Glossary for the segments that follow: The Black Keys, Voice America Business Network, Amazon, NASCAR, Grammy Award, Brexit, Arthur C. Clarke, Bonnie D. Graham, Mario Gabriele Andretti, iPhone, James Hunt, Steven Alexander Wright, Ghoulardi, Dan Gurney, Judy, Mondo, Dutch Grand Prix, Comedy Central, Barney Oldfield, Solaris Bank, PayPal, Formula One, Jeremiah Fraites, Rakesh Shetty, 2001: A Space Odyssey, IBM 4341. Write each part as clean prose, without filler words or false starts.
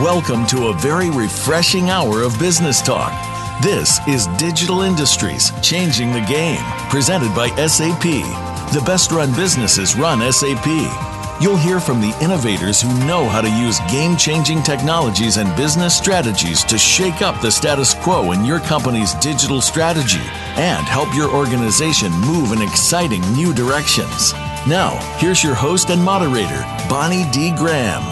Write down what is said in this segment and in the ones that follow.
Welcome to a very refreshing hour of business talk. This is Digital Industries, Changing the Game, presented by SAP. The best-run businesses run SAP. You'll hear from the innovators who know how to use game-changing technologies and business strategies to shake up the status quo in your company's digital strategy and help your organization move in exciting new directions. Now, here's your host and moderator, Bonnie D. Graham.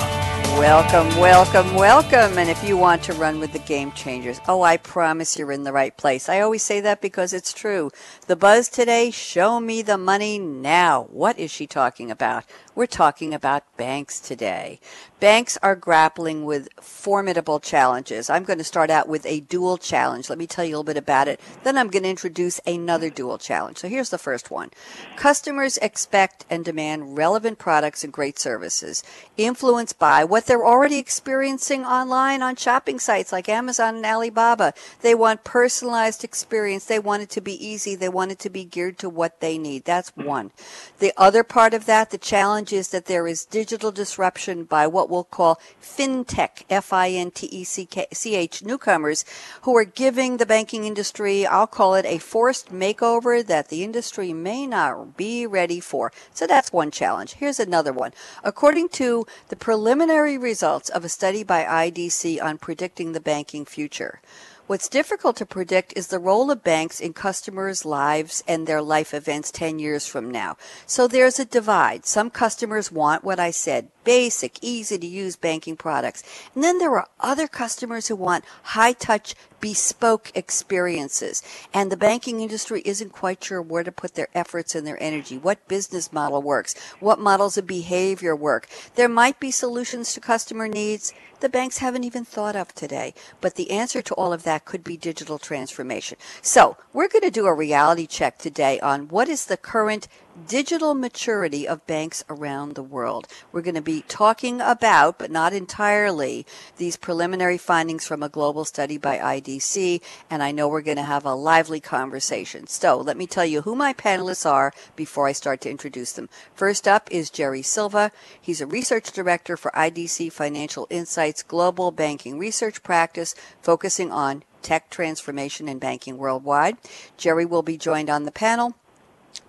Welcome, welcome, welcome. And if you want to run with the game changers, oh, I promise you're in the right place. I always say that because it's true. The buzz today, show me the money now. What is she talking about? We're talking about banks today. Banks are grappling with formidable challenges. I'm going to start out with a dual challenge. Let me tell you a little bit about it. Then I'm going to introduce another dual challenge. So here's the first one. Customers expect and demand relevant products and great services, influenced by what they're already experiencing online on shopping sites like Amazon and Alibaba. They want personalized experience. They want it to be easy. They want it to be geared to what they need. That's one. The other part of that, the challenge, is that there is digital disruption by what we'll call fintech, F-I-N-T-E-C-H, newcomers who are giving the banking industry, I'll call it a forced makeover that the industry may not be ready for. So that's one challenge. Here's another one. According to the preliminary results of a study by IDC on predicting the banking future, what's difficult to predict is the role of banks in customers' lives and their life events 10 years from now. So there's a divide. Some customers want what I said, basic, easy-to-use banking products. And then there are other customers who want high-touch, bespoke experiences. And the banking industry isn't quite sure where to put their efforts and their energy, what business model works, what models of behavior work. There might be solutions to customer needs the banks haven't even thought of today. But the answer to all of that could be digital transformation. So we're going to do a reality check today on what is the current digital maturity of banks around the world. We're going to be talking about, but not entirely, these preliminary findings from a global study by IDC, and I know we're going to have a lively conversation. So let me tell you who my panelists are before I start to introduce them. First up is Jerry Silva. He's a research director for IDC Financial Insights Global Banking Research Practice, focusing on tech transformation in banking worldwide. Jerry will be joined on the panel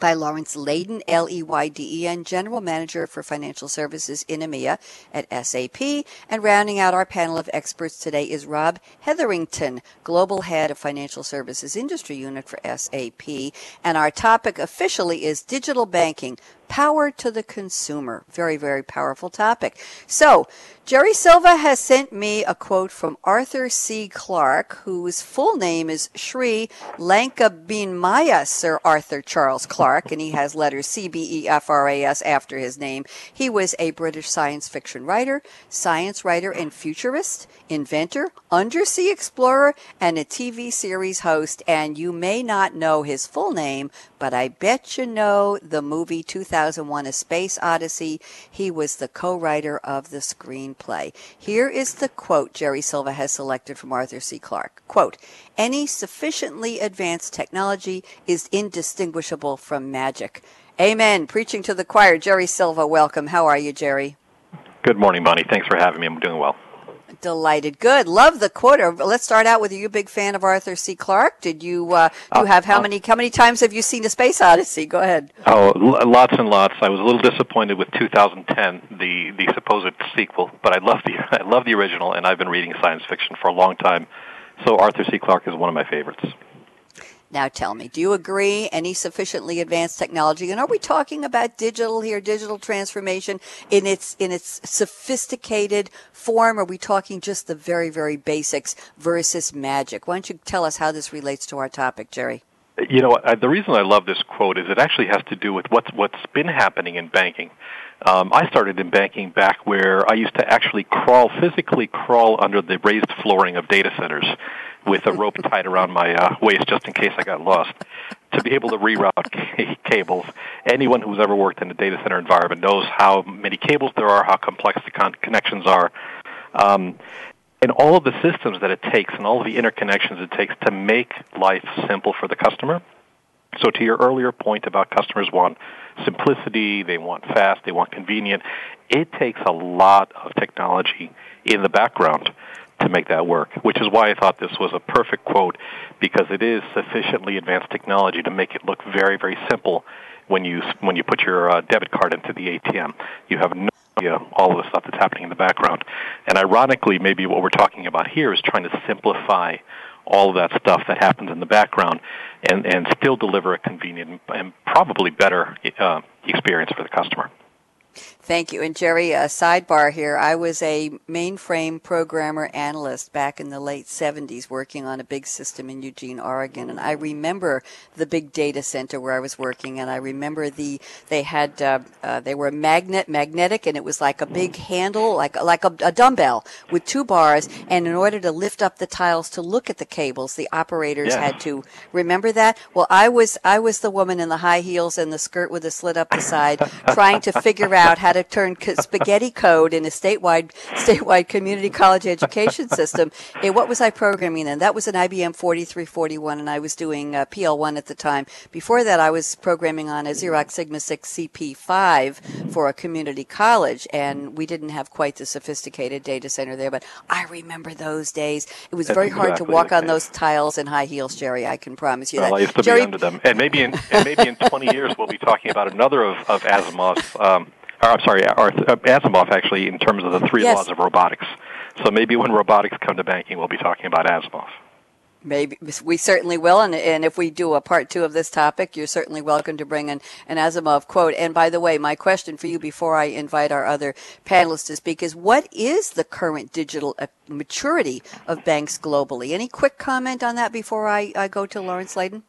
by Laurence Leyden, L-E-Y-D-E-N, General Manager for Financial Services in EMEA at SAP. And rounding out our panel of experts today is Rob Hetherington, Global Head of Financial Services Industry Unit for SAP. And our topic officially is digital banking, power to the consumer. Very, very powerful topic. So Jerry Silva has sent me a quote from Arthur C. Clarke, whose full name is Sri Lankabhinmaya Sir Arthur Charles Clarke, and he has letters C-B-E-F-R-A-S after his name. He was a British science fiction writer, and futurist, inventor, undersea explorer, and a TV series host. And you may not know his full name, but I bet you know the movie 2001: A Space Odyssey. He was the co-writer of the screenplay. Here is the quote Jerry Silva has selected from Arthur C. Clarke. Quote, "Any sufficiently advanced technology is indistinguishable from magic." Amen. Preaching to the choir. Jerry Silva, welcome. How are you, Jerry? Good morning, Bonnie. Thanks for having me. I'm doing well. Delighted. Good. Love the quote. Let's start out with, are you a big fan of Arthur C. Clarke? Did you how many times have you seen A Space Odyssey? Go ahead. Oh, lots and lots. I was a little disappointed with 2010, the supposed sequel, but I love the original, and I've been reading science fiction for a long time. So Arthur C. Clarke is one of my favorites. Now tell me, do you agree? Any sufficiently advanced technology? And are we talking about digital here, digital transformation in its sophisticated form? Are we talking just the very, very basics versus magic? Why don't you tell us how this relates to our topic, Jerry? You know, the reason I love this quote is it actually has to do with what's been happening in banking. I started in banking back where I used to actually physically crawl under the raised flooring of data centers with a rope tied around my waist just in case I got lost, to be able to reroute cables. Anyone who's ever worked in a data center environment knows how many cables there are, how complex the connections are, and all of the systems that it takes and all of the interconnections it takes to make life simple for the customer So to your earlier point about customers want simplicity, they want fast, they want convenient, it takes a lot of technology in the background to make that work, which is why I thought this was a perfect quote, because it is sufficiently advanced technology to make it look very, very simple when you put your debit card into the ATM. You have no idea all of the stuff that's happening in the background. And ironically, maybe what we're talking about here is trying to simplify all of that stuff that happens in the background and still deliver a convenient and probably better experience for the customer. Thank you. And Jerry, a sidebar here. I was a mainframe programmer analyst back in the late 70s working on a big system in Eugene, Oregon. And I remember the big data center where I was working. And I remember they were magnetic, and it was like a big handle, like a dumbbell with two bars. And in order to lift up the tiles to look at the cables, the operators had to remember that. Well, I was the woman in the high heels and the skirt with a slit up the side trying to figure out how to turn spaghetti code in a statewide community college education system. And what was I programming in? That was an IBM 4341, and I was doing PL1 at the time. Before that, I was programming on a Xerox Sigma-6 CP5 for a community college, and we didn't have quite the sophisticated data center there, but I remember those days. It was hard to walk on those tiles in high heels, Jerry, I can promise you that. I used to be under them. And maybe in 20 years we'll be talking about another of Asimov's Asimov, actually, in terms of the three laws of robotics. So maybe when robotics come to banking, we'll be talking about Asimov. Maybe we certainly will, and if we do a part two of this topic, you're certainly welcome to bring an Asimov quote. And by the way, my question for you before I invite our other panelists to speak is, what is the current digital maturity of banks globally? Any quick comment on that before I go to Laurence Leyden?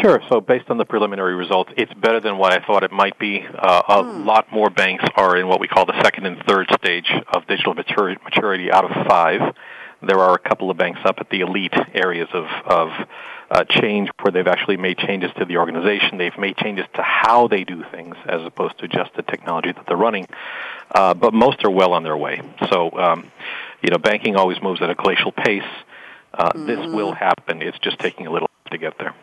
Sure. So based on the preliminary results, it's better than what I thought it might be. A lot more banks are in what we call the second and third stage of digital maturity out of 5. There are a couple of banks up at the elite areas of change where they've actually made changes to the organization. They've made changes to how they do things as opposed to just the technology that they're running. But most are well on their way. So, banking always moves at a glacial pace. This will happen. It's just taking a little to get there.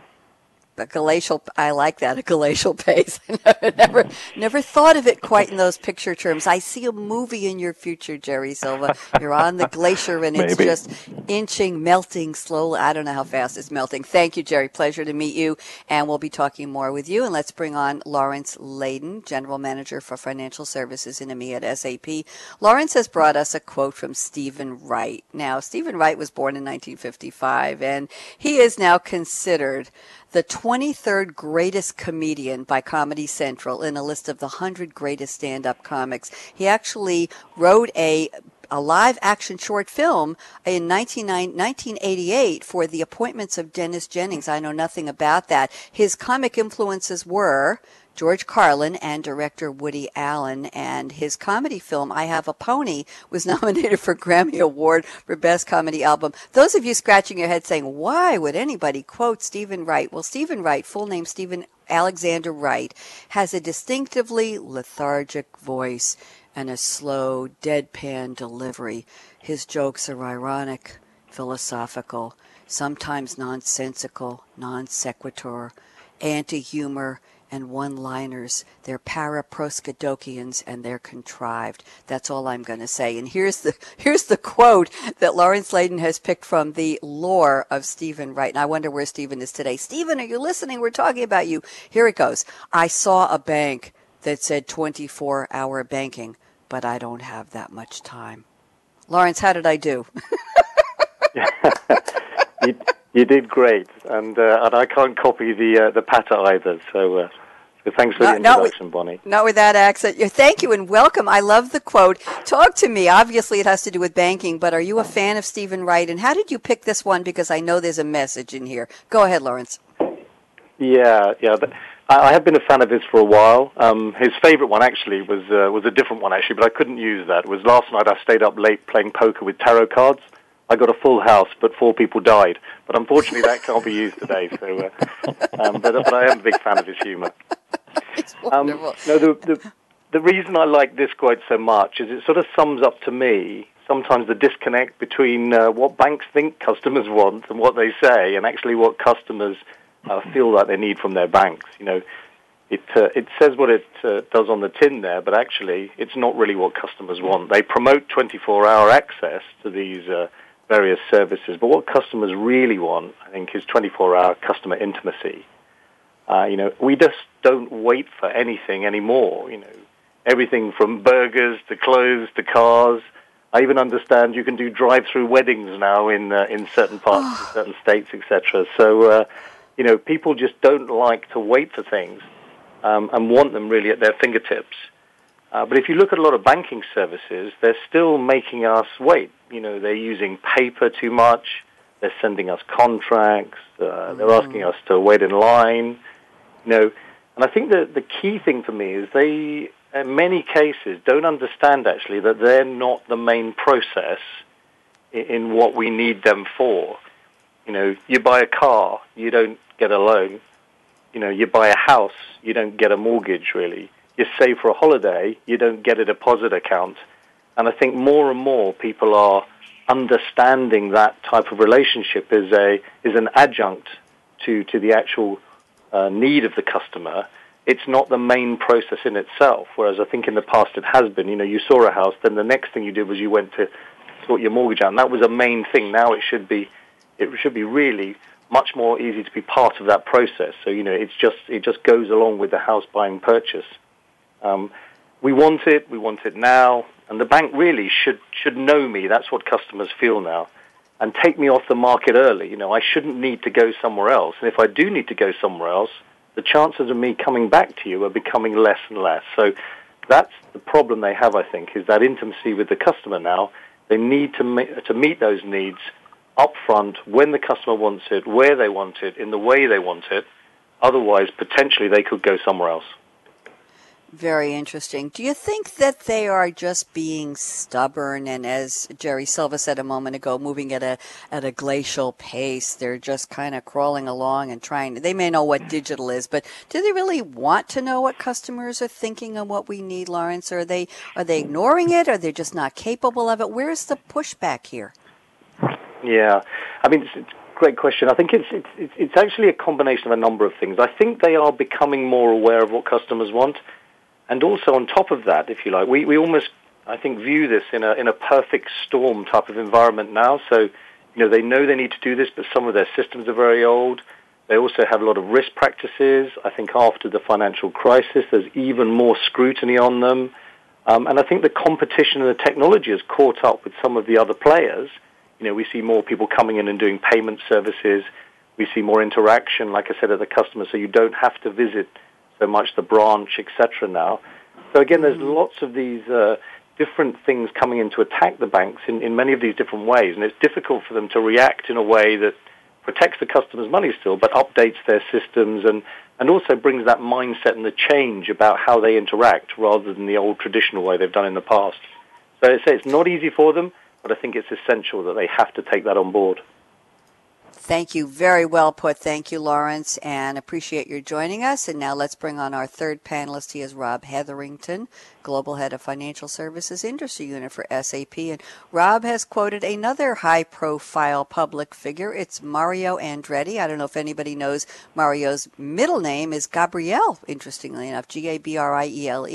I like that, a glacial pace. I never thought of it quite in those picture terms. I see a movie in your future, Jerry Silva. You're on the glacier, and it's just inching, melting slowly. I don't know how fast it's melting. Thank you, Jerry. Pleasure to meet you, and we'll be talking more with you. And let's bring on Laurence Leyden, General Manager for Financial Services in EMEA at SAP. Laurence has brought us a quote from Steven Wright. Now, Steven Wright was born in 1955, and he is now considered the 23rd greatest comedian by Comedy Central in a list of the 100 greatest stand-up comics. He actually wrote a live-action short film in 1988 for The Appointments of Dennis Jennings. I know nothing about that. His comic influences were George Carlin and director Woody Allen, and his comedy film, I Have a Pony, was nominated for Grammy Award for Best Comedy Album. Those of you scratching your head saying, why would anybody quote Steven Wright? Well, Steven Wright, full name Steven Alexander Wright, has a distinctively lethargic voice and a slow, deadpan delivery. His jokes are ironic, philosophical, sometimes nonsensical, non-sequitur, anti-humor, and one-liners. They're paraproskadokians, and they're contrived. That's all I'm going to say. And here's the quote that Laurence Leyden has picked from the lore of Steven Wright. And I wonder where Steven is today. Steven, are you listening? We're talking about you. Here it goes. I saw a bank that said 24-hour banking, but I don't have that much time. Laurence, how did I do? You did great, and I can't copy the patter either, so thanks for the introduction, Bonnie. Not with that accent. Thank you and welcome. I love the quote. Talk to me. Obviously, it has to do with banking, but are you a fan of Steven Wright? And how did you pick this one? Because I know there's a message in here. Go ahead, Laurence. Yeah. I have been a fan of his for a while. His favorite one, actually, was a different one, actually, but I couldn't use that. It was last night I stayed up late playing poker with tarot cards. I got a full house, but 4 people died. But unfortunately, that can't be used today. So, but I am a big fan of his humour. The reason I like this quote so much is it sort of sums up to me sometimes the disconnect between what banks think customers want and what they say, and actually what customers feel that they need from their banks. You know, it says what it does on the tin there, but actually it's not really what customers want. They promote 24-hour access to these various services, but what customers really want, I think, is 24-hour customer intimacy. You know, we just don't wait for anything anymore, you know. Everything from burgers to clothes to cars. I even understand you can do drive-through weddings now in certain parts, of certain states, etc. So, you know, people just don't like to wait for things and want them really at their fingertips. But if you look at a lot of banking services, they're still making us wait. You know, they're using paper too much. They're sending us contracts. They're asking us to wait in line. You know, and I think that the key thing for me is they, in many cases, don't understand actually that they're not the main process in what we need them for. You know, you buy a car, you don't get a loan. You know, you buy a house, you don't get a mortgage, really. You save for a holiday, you don't get a deposit account. And I think more and more people are understanding that type of relationship is an adjunct to the actual need of the customer. It's not the main process in itself, whereas I think in the past it has been. You know, you saw a house, then the next thing you did was you went to sort your mortgage out, and that was a main thing. Now it should be really much more easy to be part of that process. So, you know, it just goes along with the house buying purchase. We want it now, and the bank really should know me. That's what customers feel now, and take me off the market early. You know, I shouldn't need to go somewhere else, and if I do need to go somewhere else, the chances of me coming back to you are becoming less and less. So that's the problem they have, I think, is that intimacy with the customer now. They need to meet those needs up front, when the customer wants it, where they want it, in the way they want it. Otherwise, potentially, they could go somewhere else. Very interesting. Do you think that they are just being stubborn and, as Jerry Silva said a moment ago, moving at a glacial pace? They're just kind of crawling along and trying. They may know what digital is, but do they really want to know what customers are thinking and what we need, Laurence? Are they ignoring it? Are they just not capable of it? Where's the pushback here? Yeah, I mean, it's a great question. I think it's actually a combination of a number of things. I think they are becoming more aware of what customers want. And also on top of that, if you like, we almost, I think, view this in a perfect storm type of environment now. So, you know they need to do this, but some of their systems are very old. They also have a lot of risk practices. I think after the financial crisis, there's even more scrutiny on them. And I think the competition and the technology has caught up with some of the other players. You know, we see more people coming in and doing payment services. We see more interaction, like I said, at the customer, so you don't have to visit so much the branch, etc. now. So again, there's lots of these different things coming in to attack the banks in many of these different ways, and it's difficult for them to react in a way that protects the customer's money still, but updates their systems and also brings that mindset and the change about how they interact rather than the old traditional way they've done in the past. So I say it's not easy for them, but I think it's essential that they have to take that on board. Thank you. Very well put. Thank you, Laurence, and appreciate your joining us. And now let's bring on our third panelist. He is Rob Hetherington, Global Head of Financial Services Industry Unit for SAP. And Rob has quoted another high-profile public figure. It's Mario Andretti. I don't know if anybody knows Mario's middle name is Gabriele, interestingly enough, Gabriele.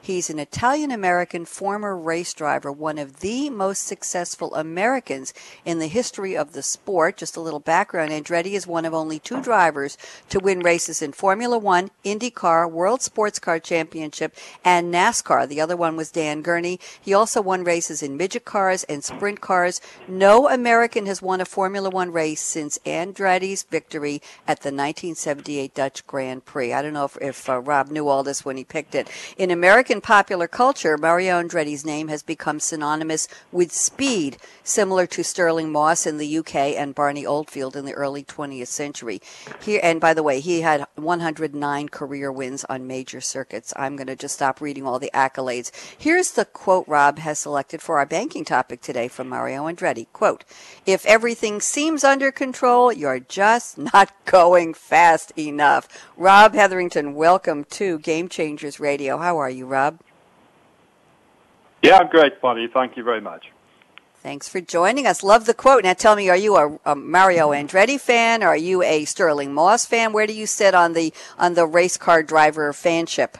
He's an Italian-American former race driver, one of the most successful Americans in the history of the sport. Just a little background, Andretti is one of only two drivers to win races in Formula One, IndyCar, World Sports Car Championship, and NASCAR. The other one was Dan Gurney. He also won races in midget cars and sprint cars. No American has won a Formula One race since Andretti's victory at the 1978 Dutch Grand Prix. I don't know if Rob knew all this when he picked it. In American popular culture, Mario Andretti's name has become synonymous with speed, similar to Stirling Moss in the UK and Barney Oldfield in the early 20th century. Here, and by the way, he had 109 career wins on major circuits. I'm going to just stop reading all the accolades. Here's the quote Rob has selected for our banking topic today from Mario Andretti. Quote, "If everything seems under control, you're just not going fast enough." Rob Hetherington, welcome to Game Changers Radio. How are you, Rob? Yeah, I'm great, Bonnie. Thank you very much. Thanks for joining us. Love the quote. Now tell me, are you a Mario Andretti fan? Are you a Stirling Moss fan? Where do you sit on the race car driver fanship?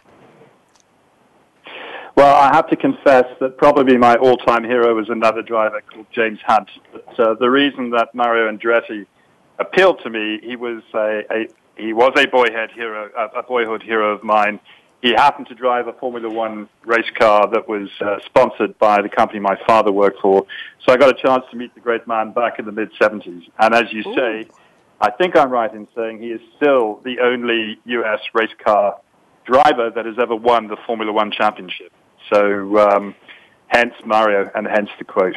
Well, I have to confess that probably my all-time hero was another driver called James Hunt. But the reason that Mario Andretti appealed to me, he was a boyhood hero of mine. He happened to drive a Formula One race car that was sponsored by the company my father worked for. So I got a chance to meet the great man back in the mid-'70s. And as you say, I think I'm right in saying he is still the only U.S. race car driver that has ever won the Formula One championship. So hence Mario and hence the quote.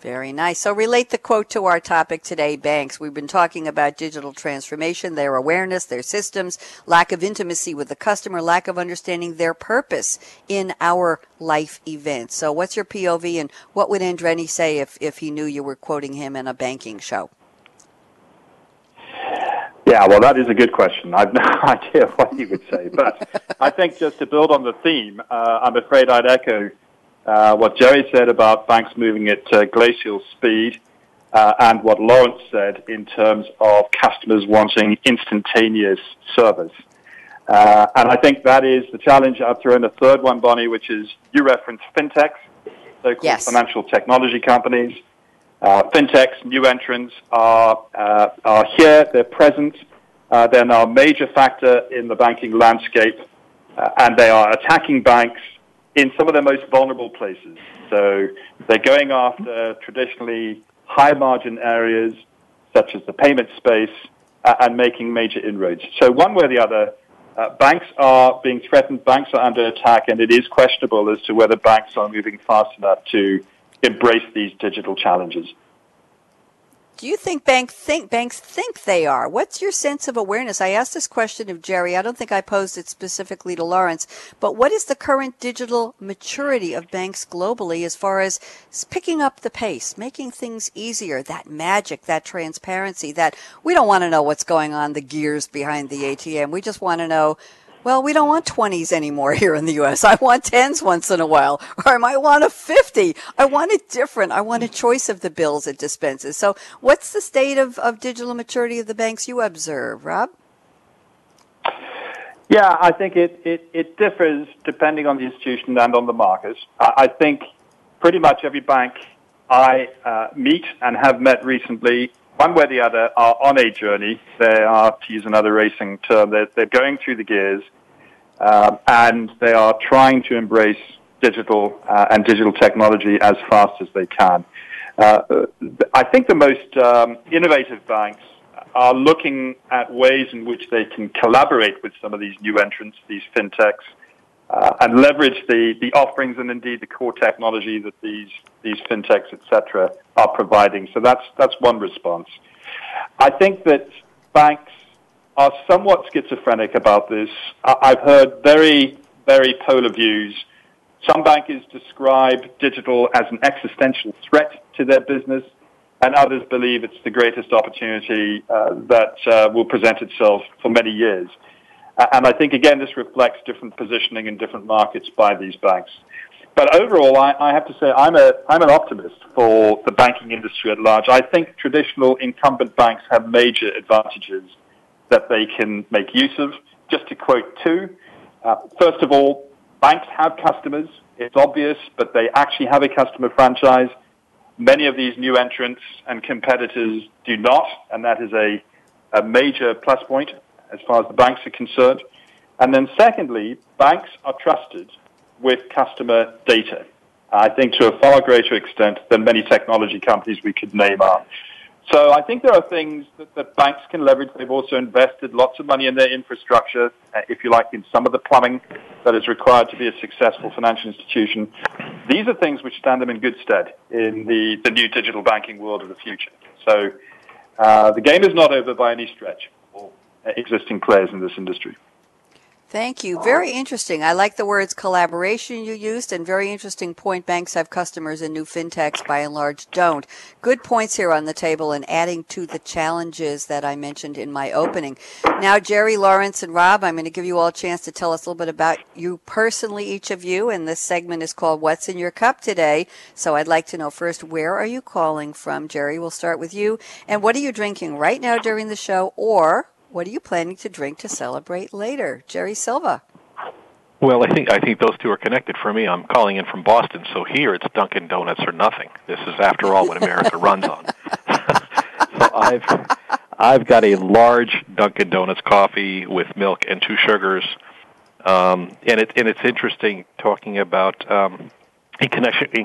Very nice. So relate the quote to our topic today, banks. We've been talking about digital transformation, their awareness, their systems, lack of intimacy with the customer, lack of understanding their purpose in our life events. So what's your POV, and what would Andretti say if he knew you were quoting him in a banking show? Yeah, well, that is a good question. I've no idea what he would say. But I think just to build on the theme, I'm afraid I'd echo what Jerry said about banks moving at glacial speed, and what Laurence said in terms of customers wanting instantaneous service. And I think that is the challenge. I've thrown a third one, Bonnie, which is you referenced fintechs, so-called financial technology companies. Fintechs, new entrants are here. They're present. They're now a major factor in the banking landscape, and they are attacking banks in some of their most vulnerable places. So they're going after traditionally high-margin areas, such as the payment space, and making major inroads. So one way or the other, banks are being threatened, banks are under attack, and it is questionable as to whether banks are moving fast enough to embrace these digital challenges. Do you think banks think they are? What's your sense of awareness? I asked this question of Jerry. I don't think I posed it specifically to Laurence, but what is the current digital maturity of banks globally as far as picking up the pace, making things easier, that magic, that transparency, that we don't want to know what's going on, the gears behind the ATM. We just want to know, well, we don't want 20s anymore here in the U.S. I want 10s once in a while, or I might want a 50. I want it different. I want a choice of the bills it dispenses. So what's the state of digital maturity of the banks you observe, Rob? Yeah, I think it differs depending on the institution and on the market. I think pretty much every bank I meet and have met recently, one way or the other, are on a journey. They are, to use another racing term, they're going through the gears. And they are trying to embrace digital and digital technology as fast as they can. I think the most innovative banks are looking at ways in which they can collaborate with some of these new entrants, these fintechs, and leverage the offerings and indeed the core technology that these fintechs, et cetera, are providing. So that's one response. I think that banks are somewhat schizophrenic about this. I've heard very, very polar views. Some bankers describe digital as an existential threat to their business, and others believe it's the greatest opportunity that will present itself for many years. And I think, again, this reflects different positioning in different markets by these banks. But overall, I have to say I'm an optimist for the banking industry at large. I think traditional incumbent banks have major advantages that they can make use of. Just to quote two, first of all, banks have customers. It's obvious, but they actually have a customer franchise. Many of these new entrants and competitors do not, and that is a major plus point as far as the banks are concerned. And then secondly, banks are trusted with customer data, I think to a far greater extent than many technology companies we could name are. So I think there are things that banks can leverage. They've also invested lots of money in their infrastructure, if you like, in some of the plumbing that is required to be a successful financial institution. These are things which stand them in good stead in the new digital banking world of the future. So the game is not over by any stretch, existing players in this industry. Thank you. Very interesting. I like the words collaboration you used, and very interesting point. Banks have customers and new fintechs by and large don't. Good points here on the table and adding to the challenges that I mentioned in my opening. Now, Jerry, Laurence, and Rob, I'm going to give you all a chance to tell us a little bit about you personally, each of you. And this segment is called What's in Your Cup Today? So I'd like to know first, where are you calling from? Jerry, we'll start with you. And what are you drinking right now during the show, or what are you planning to drink to celebrate later? Jerry Silva. Well, I think those two are connected for me. I'm calling in from Boston, so here it's Dunkin' Donuts or nothing. This is, after all, what America runs on. So I've got a large Dunkin' Donuts coffee with milk and two sugars, and it's interesting talking about in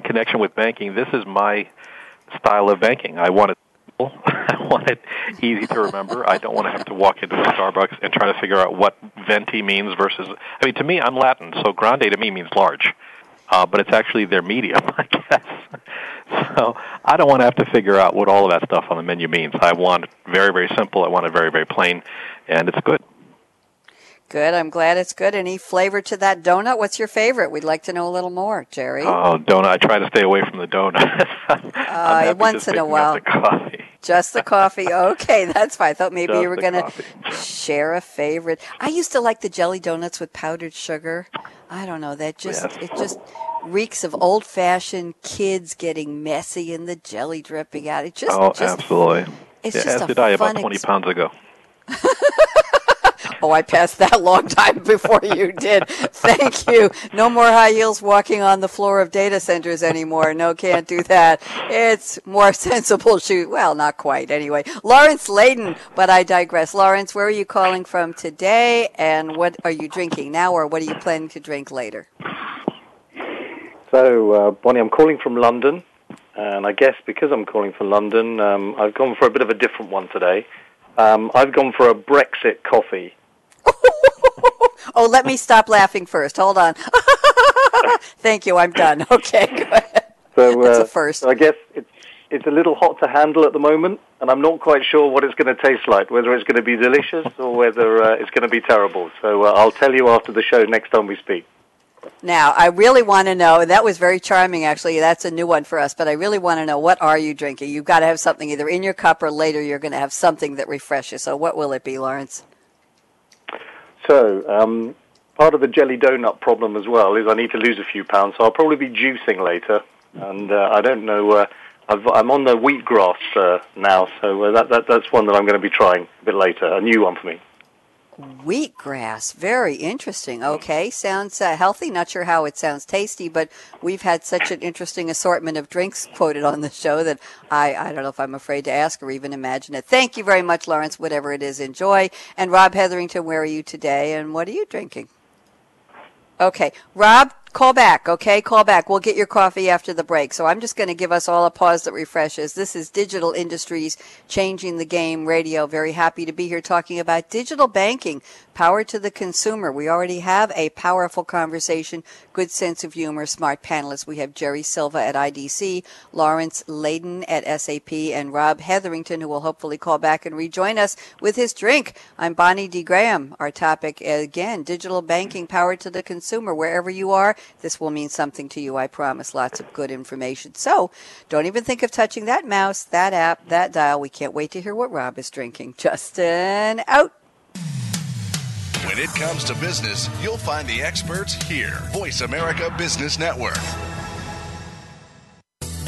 connection with banking. This is my style of banking. I want it easy to remember. I don't want to have to walk into a Starbucks and try to figure out what venti means versus... I mean, to me, I'm Latin, so grande to me means large. But it's actually their medium, I guess. So I don't want to have to figure out what all of that stuff on the menu means. I want it very, very simple. I want it very, very plain. And it's good. Good. I'm glad it's good. Any flavor to that donut? What's your favorite? We'd like to know a little more, Jerry. Oh, donut. I try to stay away from the donut. Once in a while. Just the coffee. Okay, that's fine. I thought maybe you were going to share a favorite. I used to like the jelly donuts with powdered sugar. I don't know. That just It just reeks of old-fashioned kids getting messy and the jelly dripping out. It just absolutely. It's just as did I about 20 pounds ago. Oh, I passed that long time before you did. Thank you. No more high heels walking on the floor of data centers anymore. No, can't do that. It's more sensible shoes. Well, not quite anyway. Laurence Leyden, but I digress. Laurence, where are you calling from today, and what are you drinking now, or what are you planning to drink later? So, Bonnie, I'm calling from London, and I guess because I'm calling from London, I've gone for a bit of a different one today. I've gone for a Brexit coffee. Oh, let me stop laughing first. Hold on. Thank you. I'm done. Okay, go ahead. So, that's a first. So I guess it's a little hot to handle at the moment, and I'm not quite sure what it's going to taste like, whether it's going to be delicious or whether it's going to be terrible. So I'll tell you after the show next time we speak. Now, I really want to know, and that was very charming, actually. That's a new one for us, but I really want to know, what are you drinking? You've got to have something either in your cup or later you're going to have something that refreshes. So what will it be, Laurence? So part of the jelly donut problem as well is I need to lose a few pounds, so I'll probably be juicing later. And I don't know, I'm on the wheatgrass now, so that's one that I'm going to be trying a bit later, a new one for me. Wheatgrass, very interesting. Okay, sounds healthy. Not sure how it sounds tasty, but we've had such an interesting assortment of drinks quoted on the show that I don't know if I'm afraid to ask or even imagine it. Thank you very much, Laurence. Whatever it is, enjoy. And Rob Hetherington, where are you today, and what are you drinking? Okay, Rob, call back, okay? Call back. We'll get your coffee after the break. So I'm just going to give us all a pause that refreshes. This is Digital Industries Changing the Game Radio. Very happy to be here talking about digital banking, power to the consumer. We already have a powerful conversation, good sense of humor, smart panelists. We have Jerry Silva at IDC, Laurence Leyden at SAP, and Rob Hetherington, who will hopefully call back and rejoin us with his drink. I'm Bonnie D. Graham. Our topic, again, digital banking, power to the consumer. Wherever you are, this will mean something to you, I promise. Lots of good information. So don't even think of touching that mouse, that app, that dial. We can't wait to hear what Rob is drinking. Justin, out. When it comes to business, you'll find the experts here. Voice America Business Network.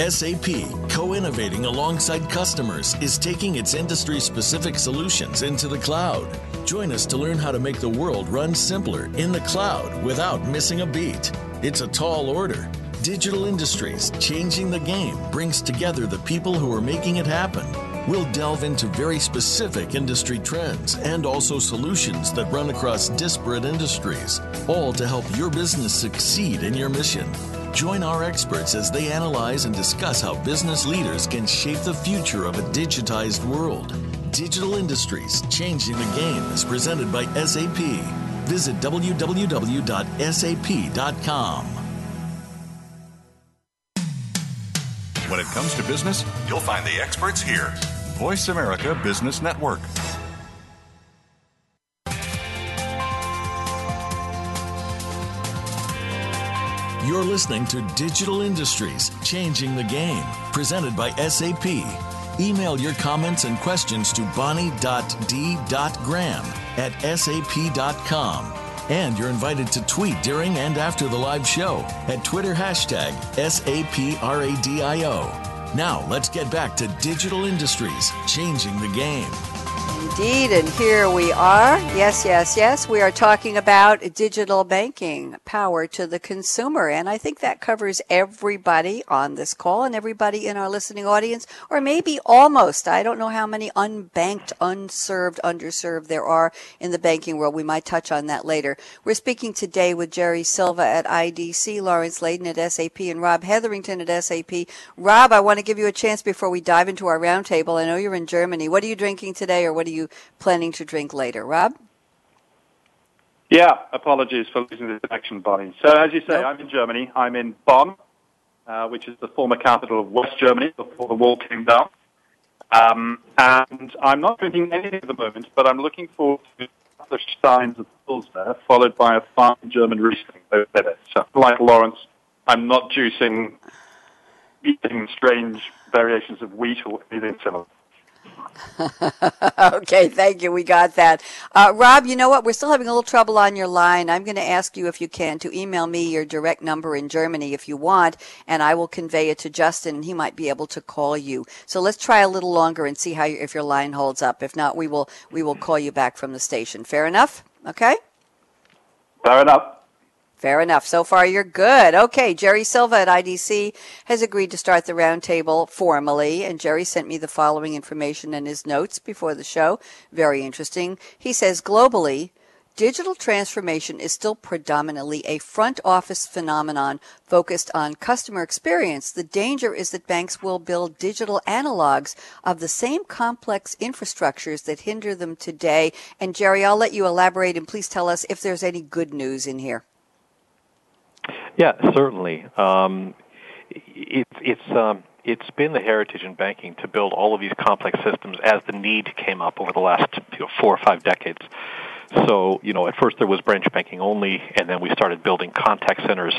SAP, co-innovating alongside customers, is taking its industry-specific solutions into the cloud. Join us to learn how to make the world run simpler in the cloud without missing a beat. It's a tall order. Digital Industries Changing the Game brings together the people who are making it happen. We'll delve into very specific industry trends and also solutions that run across disparate industries, all to help your business succeed in your mission. Join our experts as they analyze and discuss how business leaders can shape the future of a digitized world. Digital Industries Changing the Game is presented by SAP. Visit www.sap.com. When it comes to business, you'll find the experts here. Voice America Business Network. You're listening to Digital Industries, Changing the Game, presented by SAP. Email your comments and questions to bonnie.d.graham@sap.com. And you're invited to tweet during and after the live show at Twitter #SAPRadio. Now let's get back to Digital Industries, Changing the Game. Indeed, and here we are. Yes. We are talking about digital banking, power to the consumer. And I think that covers everybody on this call and everybody in our listening audience, or maybe almost. I don't know how many unbanked, unserved, underserved there are in the banking world. We might touch on that later. We're speaking today with Jerry Silva at IDC, Laurence Leyden at SAP, and Rob Hetherington at SAP. Rob, I want to give you a chance before we dive into our roundtable. I know you're in Germany. What are you drinking today, or what are you planning to drink later, Rob? Yeah, apologies for losing the connection, Bonnie. So as you say, I'm in Germany. I'm in Bonn, which is the former capital of West Germany before the wall came down. And I'm not drinking anything at the moment, but I'm looking forward to the steins of pills there, followed by a fine German Riesling over there. So like Laurence, I'm not juicing, eating strange variations of wheat or anything similar. Okay, thank you. We got that. Rob, you know what? We're still having a little trouble on your line. I'm going to ask you, if you can, to email me your direct number in Germany if you want, and I will convey it to Justin, and he might be able to call you. So let's try a little longer and see how if your line holds up. If not, we will call you back from the station. Fair enough? Okay? Fair enough. Fair enough. So far, you're good. Okay, Jerry Silva at IDC has agreed to start the roundtable formally, and Jerry sent me the following information in his notes before the show. Very interesting. He says, globally, digital transformation is still predominantly a front office phenomenon focused on customer experience. The danger is that banks will build digital analogs of the same complex infrastructures that hinder them today. And Jerry, I'll let you elaborate, and please tell us if there's any good news in here. Yeah, certainly. It's been the heritage in banking to build all of these complex systems as the need came up over the last 4 or 5 decades. So, at first there was branch banking only, and then we started building contact centers,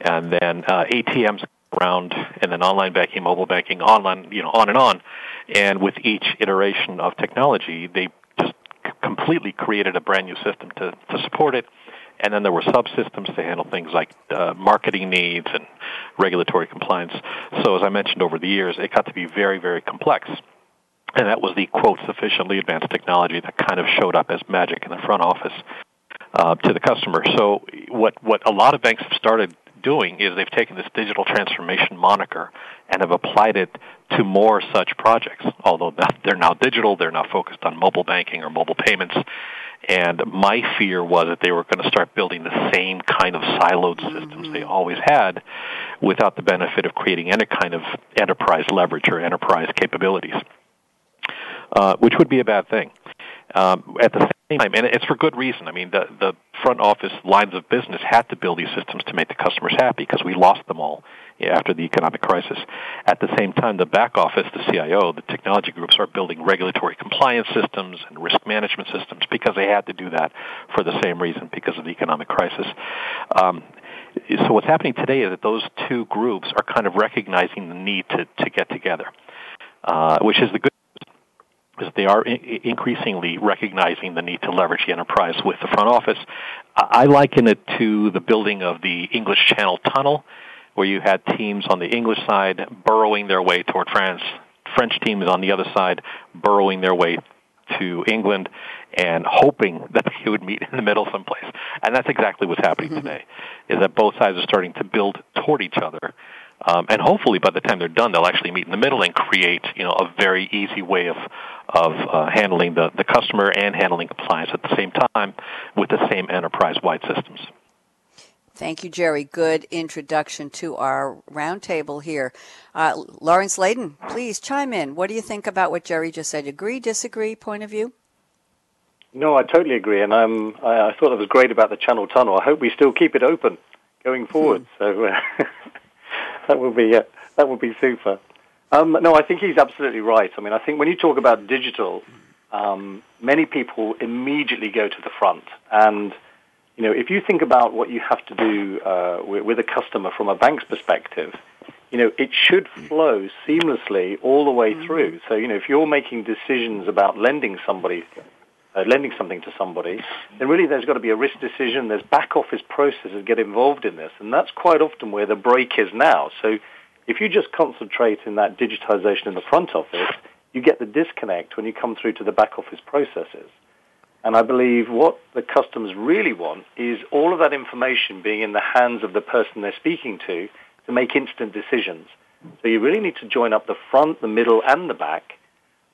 and then ATMs around, and then online banking, mobile banking, online, on and on. And with each iteration of technology, they just completely created a brand new system to support it. And then there were subsystems to handle things like marketing needs and regulatory compliance. So as I mentioned, over the years, it got to be very, very complex. And that was the, quote, sufficiently advanced technology that kind of showed up as magic in the front office to the customer. So what a lot of banks have started doing is they've taken this digital transformation moniker and have applied it to more such projects. Although they're now digital, they're now focused on mobile banking or mobile payments. And my fear was that they were going to start building the same kind of siloed systems they always had without the benefit of creating any kind of enterprise leverage or enterprise capabilities, which would be a bad thing. At the same time, and it's for good reason. I mean, the front office lines of business had to build these systems to make the customers happy because we lost them all after the economic crisis. At the same time, the back office, the CIO, the technology groups are building regulatory compliance systems and risk management systems because they had to do that for the same reason, because of the economic crisis. So what's happening today is that those two groups are kind of recognizing the need to get together, which is the good. They are increasingly recognizing the need to leverage the enterprise with the front office. I liken it to the building of the English Channel Tunnel, where you had teams on the English side burrowing their way toward France, French teams on the other side burrowing their way to England and hoping that they would meet in the middle someplace. And that's exactly what's happening today, is that both sides are starting to build toward each other. And hopefully by the time they're done, they'll actually meet in the middle and create, a very easy way of handling the customer and handling compliance at the same time with the same enterprise-wide systems. Thank you, Jerry. Good introduction to our roundtable here. Laurence Leyden, please chime in. What do you think about what Jerry just said? Agree, disagree, point of view? No, I totally agree. And I thought it was great about the Channel Tunnel. I hope we still keep it open going forward. So... That would be super. No, I think he's absolutely right. I mean, I think when you talk about digital, many people immediately go to the front, and You know, if you think about what you have to do with a customer from a bank's perspective, you know, it should flow seamlessly all the way through. So, you know, if you're making decisions about lending something to somebody, then really there's got to be a risk decision. There's back office processes that get involved in this, and that's quite often where the break is now. So if you just concentrate in that digitization in the front office, you get the disconnect when you come through to the back office processes. And I believe what the customers really want is all of that information being in the hands of the person they're speaking to make instant decisions. So you really need to join up the front, the middle, and the back,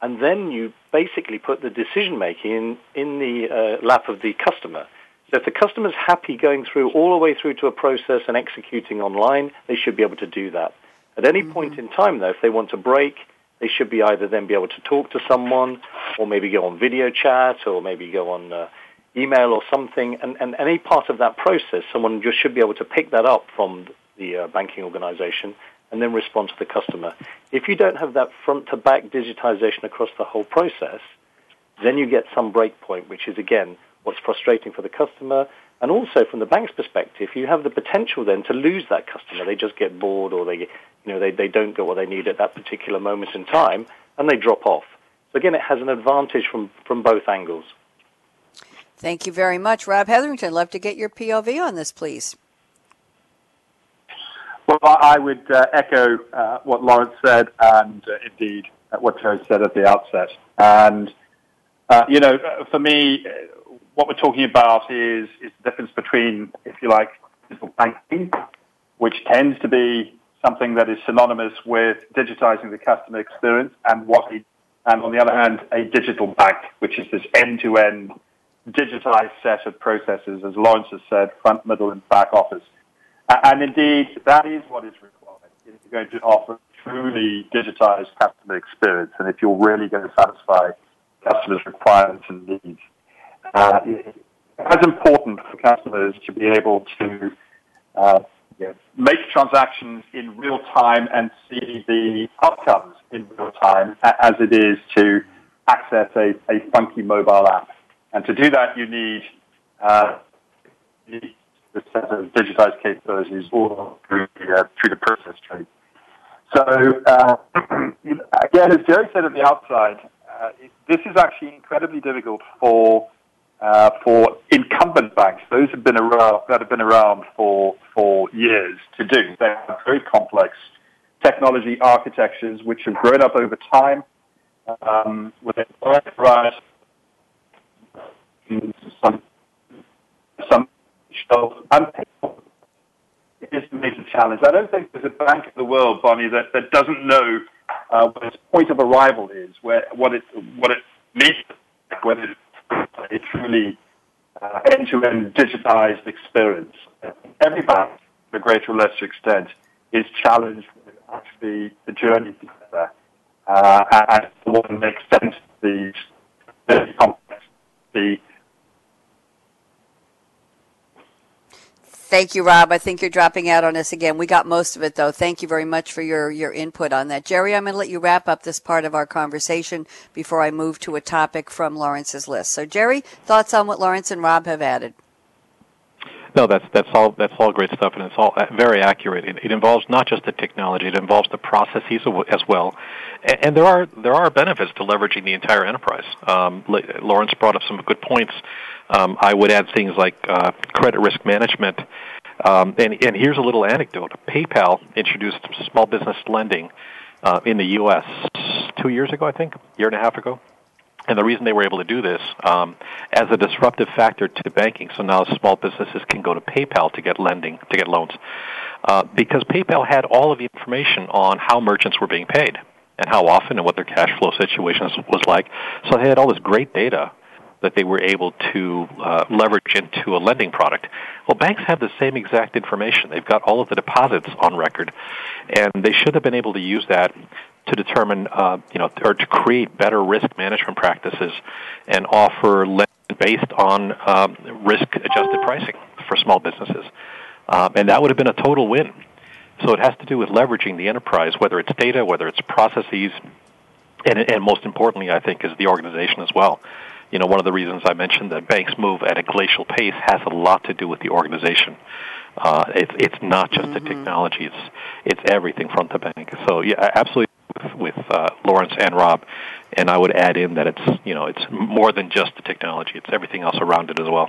and then you basically put the decision-making in the lap of the customer. So if the customer's happy going through all the way through to a process and executing online, they should be able to do that. At any point in time, though, if they want to break, they should be either then be able to talk to someone or maybe go on video chat or maybe go on email or something. And any part of that process, someone just should be able to pick that up from the banking organization and then respond to the customer. If you don't have that front-to-back digitization across the whole process, then you get some breakpoint, which is, again, what's frustrating for the customer. And also from the bank's perspective, you have the potential then to lose that customer. They just get bored or they don't get what they need at that particular moment in time, and they drop off. So, again, it has an advantage from both angles. Thank you very much. Rob Hetherington, love to get your POV on this, please. Well, I would echo what Laurence said and, indeed, what Joe said at the outset. And, you know, for me, what we're talking about is the difference between, if you like, digital banking, which tends to be something that is synonymous with digitizing the customer experience, and on the other hand, a digital bank, which is this end-to-end digitized set of processes, as Laurence has said, front, middle, and back office. And indeed, that is what is required if you're going to offer a truly digitized customer experience and if you're really going to satisfy customers' requirements and needs. It's as important for customers to be able to make transactions in real time and see the outcomes in real time as it is to access a funky mobile app. And to do that, you need the set of digitized capabilities all through the process trade. So, again, as Jerry said at the outside, this is actually incredibly difficult for incumbent banks. Those have been around, that have been around for years to do. They have very complex technology architectures which have grown up over time with a variety of some it is a major challenge. I don't think there's a bank in the world, Bonnie, that doesn't know what its point of arrival is, what it needs, whether it's a truly end-to-end digitized experience. Every bank, to a greater or lesser extent, is challenged with actually the journey together and what makes sense of the very complex. Thank you, Rob. I think you're dropping out on us again. We got most of it, though. Thank you very much for your input on that. Jerry, I'm going to let you wrap up this part of our conversation before I move to a topic from Lawrence's list. So, Jerry, thoughts on what Laurence and Rob have added? No, that's all great stuff, and it's all very accurate. It involves not just the technology; it involves the processes as well. And there are benefits to leveraging the entire enterprise. Laurence brought up some good points. I would add things like credit risk management. And here's a little anecdote: PayPal introduced small business lending in the U.S. 2 years ago, I think, a year and a half ago. And the reason they were able to do this as a disruptive factor to banking, so now small businesses can go to PayPal to get lending, to get loans, because PayPal had all of the information on how merchants were being paid and how often and what their cash flow situation was like. So they had all this great data that they were able to leverage into a lending product. Well, banks have the same exact information. They've got all of the deposits on record, and they should have been able to use that to determine, or to create better risk management practices and offer lending based on risk-adjusted pricing for small businesses. And that would have been a total win. So it has to do with leveraging the enterprise, whether it's data, whether it's processes, and most importantly, I think, is the organization as well. you know, one of the reasons I mentioned that banks move at a glacial pace has a lot to do with the organization. It's not just the technology; it's everything front to bank. So yeah, absolutely with Laurence and Rob, and I would add in that it's more than just the technology; it's everything else around it as well.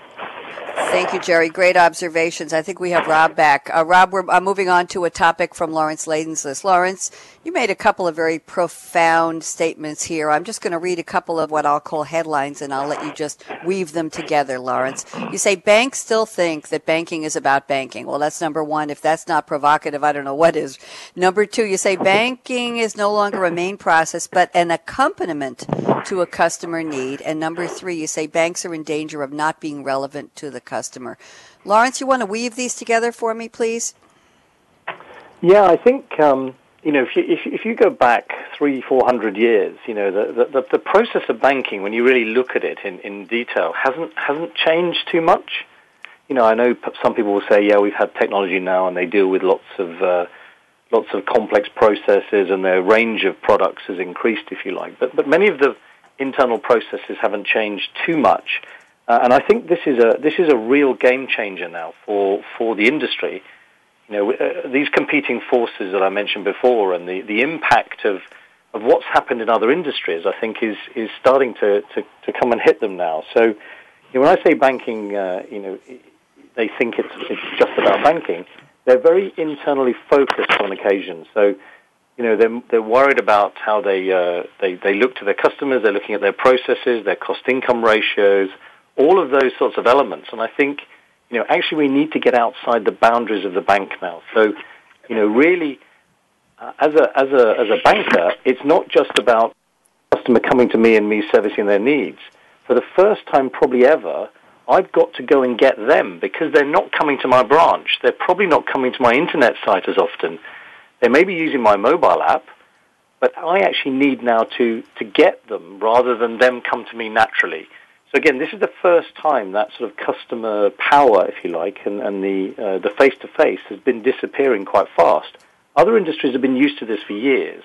Thank you, Jerry. Great observations. I think we have Rob back. Rob, we're moving on to a topic from Laurence Leyden's list. Laurence, you made a couple of very profound statements here. I'm just going to read a couple of what I'll call headlines, and I'll let you just weave them together, Laurence. You say banks still think that banking is about banking. Well, that's number one. If that's not provocative, I don't know what is. Number two, you say banking is no longer a main process, but an accompaniment to a customer need. And number three, you say banks are in danger of not being relevant to the customer. Laurence, you want to weave these together for me, please? Yeah, I think if you go back 300-400 years, the process of banking, when you really look at it in detail, hasn't changed too much. I know some people will say, yeah, we've had technology now, and they deal with lots of complex processes, and their range of products has increased, if you like. But many of the internal processes haven't changed too much. And I think this is a real game changer now for the industry. These competing forces that I mentioned before, and the impact of what's happened in other industries, I think is starting to come and hit them now. So when I say banking, they think it's just about banking. They're very internally focused on occasion. So they're worried about how they look to their customers. They're looking at their processes, their cost-income ratios. All of those sorts of elements, and I think, actually we need to get outside the boundaries of the bank now. So, really, as a banker, it's not just about the customer coming to me and me servicing their needs. For the first time probably ever, I've got to go and get them, because they're not coming to my branch. They're probably not coming to my internet site as often. They may be using my mobile app, but I actually need now to get them rather than them come to me naturally. So again, this is the first time that sort of customer power, if you like, and the face-to-face has been disappearing quite fast. Other industries have been used to this for years,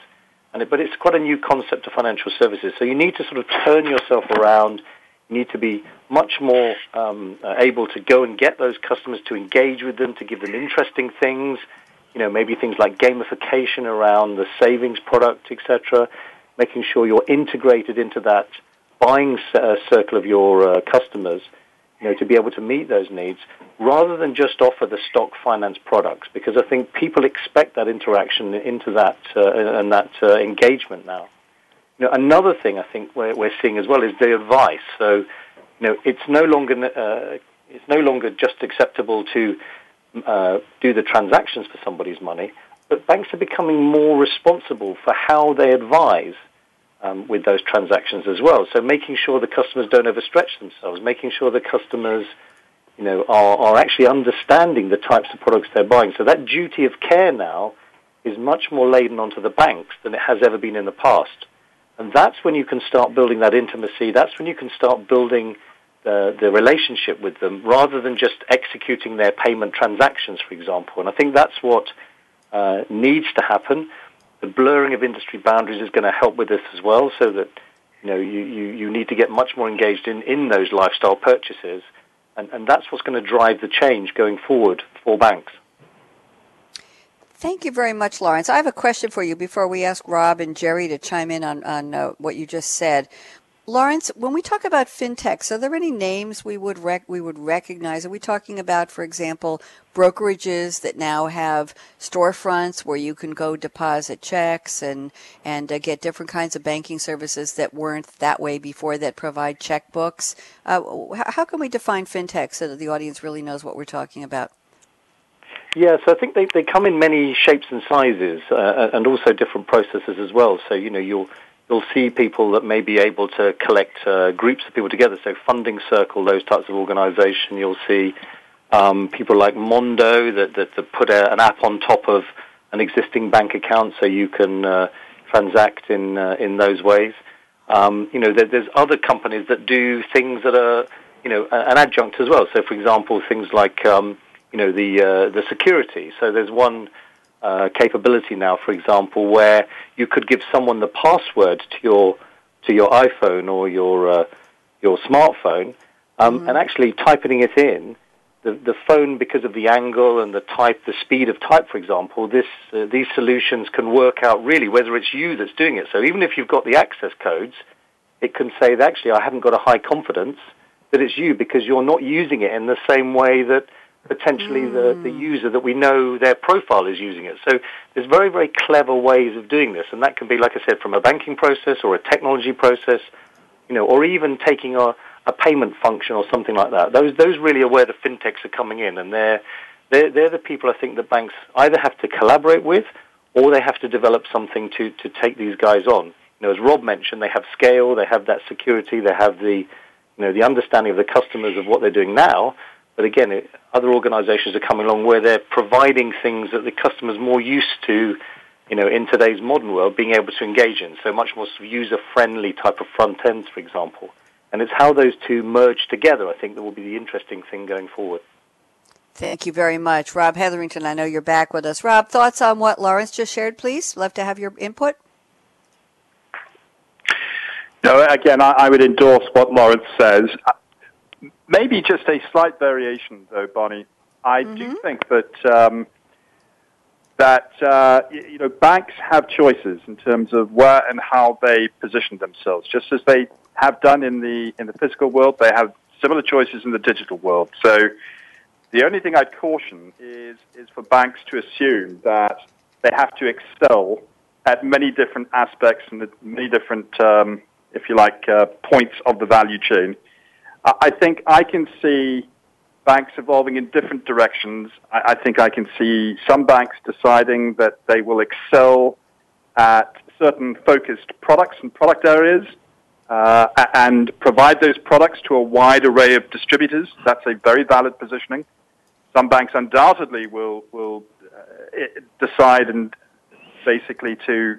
but it's quite a new concept to financial services. So you need to sort of turn yourself around. You need to be much more able to go and get those customers, to engage with them, to give them interesting things, maybe things like gamification around the savings product, etc., making sure you're integrated into that buying circle of your customers, to be able to meet those needs, rather than just offer the stock finance products, because I think people expect that interaction into that and that engagement now. Another thing I think we're seeing as well is the advice. So, it's no longer just acceptable to do the transactions for somebody's money, but banks are becoming more responsible for how they advise with those transactions as well. So making sure the customers don't overstretch themselves, making sure the customers, are actually understanding the types of products they're buying. So that duty of care now is much more laden onto the banks than it has ever been in the past. And that's when you can start building that intimacy. That's when you can start building the relationship with them, rather than just executing their payment transactions, for example. And I think that's what needs to happen. The blurring of industry boundaries is going to help with this as well, so that you need to get much more engaged in those lifestyle purchases, and that's what's going to drive the change going forward for banks. Thank you very much, Laurence. I have a question for you before we ask Rob and Jerry to chime in on what you just said. Laurence, when we talk about fintechs, are there any names we would recognize? Are we talking about, for example, brokerages that now have storefronts where you can go deposit checks and get different kinds of banking services that weren't that way before, that provide checkbooks? How can we define fintech so that the audience really knows what we're talking about? Yeah, so I think they come in many shapes and sizes and also different processes as well. So, you'll see people that may be able to collect groups of people together, so Funding Circle, those types of organisation. You'll see people like Mondo that put an app on top of an existing bank account, so you can transact in those ways. There's other companies that do things that are an adjunct as well. So, for example, things like the security. So there's one capability now, for example, where you could give someone the password to your iPhone or your your smartphone, and actually typing it in, the phone, because of the angle and the type, the speed of type, for example, these solutions can work out really whether it's you that's doing it. So even if you've got the access codes, it can say that actually I haven't got a high confidence that it's you because you're not using it in the same way that potentially the user that we know their profile is using it. So there's very, very clever ways of doing this, and that can be, like I said, from a banking process or a technology process, you know, or even taking a payment function or something like that. Those really are where the fintechs are coming in, and they're the people I think that banks either have to collaborate with or they have to develop something to take these guys on. You know, as Rob mentioned, they have scale, they have that security, they have the understanding of the customers of what they're doing now. But again, other organizations are coming along where they're providing things that the customer's more used to, you know, in today's modern world, being able to engage in. So much more user-friendly type of front ends, for example. And it's how those two merge together, I think, that will be the interesting thing going forward. Thank you very much. Rob Hetherington, I know you're back with us. Rob, thoughts on what Laurence just shared, please? Love to have your input. No, again, I would endorse what Laurence says. Maybe just a slight variation, though, Bonnie. I do think that banks have choices in terms of where and how they position themselves. Just as they have done in the physical world, they have similar choices in the digital world. So the only thing I'd caution is for banks to assume that they have to excel at many different aspects and many different, points of the value chain. I think I can see banks evolving in different directions. I think I can see some banks deciding that they will excel at certain focused products and product areas and provide those products to a wide array of distributors. That's a very valid positioning. Some banks undoubtedly will decide and basically to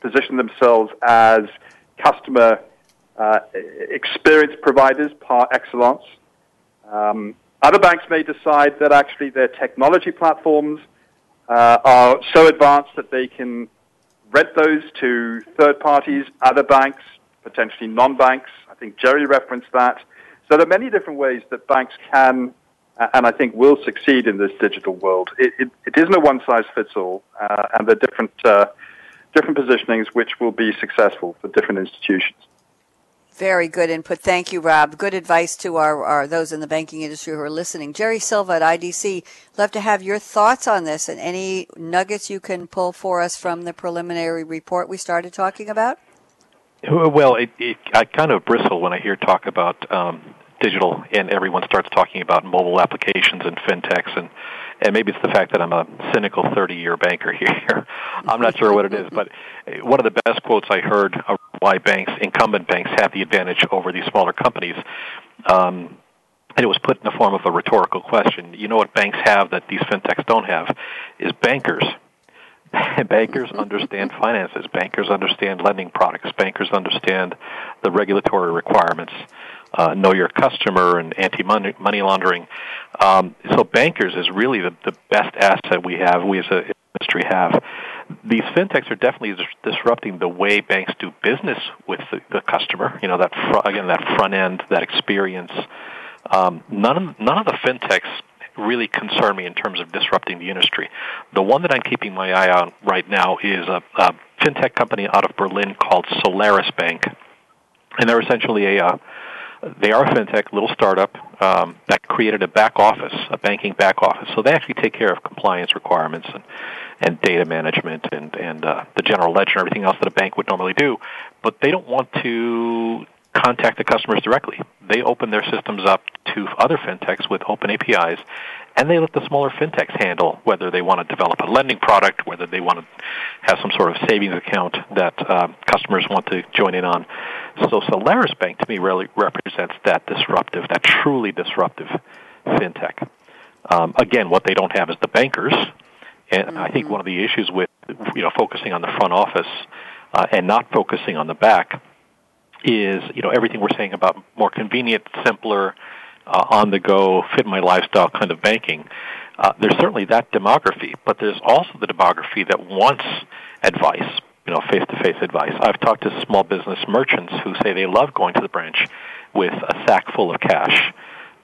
position themselves as customer experience providers par excellence. Other banks may decide that actually their technology platforms are so advanced that they can rent those to third parties, other banks, potentially non-banks. I think Jerry referenced that. So there are many different ways that banks can and I think will succeed in this digital world. It isn't a one-size-fits-all, and there are different positionings which will be successful for different institutions. Very good input. Thank you, Rob. Good advice to our those in the banking industry who are listening. Jerry Silva at IDC, love to have your thoughts on this and any nuggets you can pull for us from the preliminary report we started talking about. Well, I kind of bristle when I hear talk about digital and everyone starts talking about mobile applications and fintechs and maybe it's the fact that I'm a cynical 30-year banker here. I'm not sure what it is, but one of the best quotes I heard of why incumbent banks have the advantage over these smaller companies, and it was put in the form of a rhetorical question. You know what banks have that these fintechs don't have is bankers. Bankers understand finances. Bankers understand lending products. Bankers understand the regulatory requirements. Know your customer and anti-money laundering. So bankers is really the best asset we have, we as an industry have. These fintechs are definitely disrupting the way banks do business with the customer. You know, that front end, that experience. None of the fintechs really concern me in terms of disrupting the industry. The one that I'm keeping my eye on right now is a fintech company out of Berlin called Solaris Bank. And they're essentially they are a fintech, little startup that created a back office, a banking back office. So they actually take care of compliance requirements and data management and the general ledger and everything else that a bank would normally do. But they don't want to contact the customers directly. They open their systems up to other fintechs with open APIs, and they let the smaller fintechs handle whether they want to develop a lending product, whether they want to have some sort of savings account that customers want to join in on. So Solaris Bank, to me, really represents that truly disruptive fintech. Again, what they don't have is the bankers, and I think one of the issues with focusing on the front office and not focusing on the back is everything we're saying about more convenient, simpler, on-the-go, fit-my-lifestyle kind of banking. There's certainly that demography, but there's also the demography that wants advice, face-to-face advice. I've talked to small business merchants who say they love going to the branch with a sack full of cash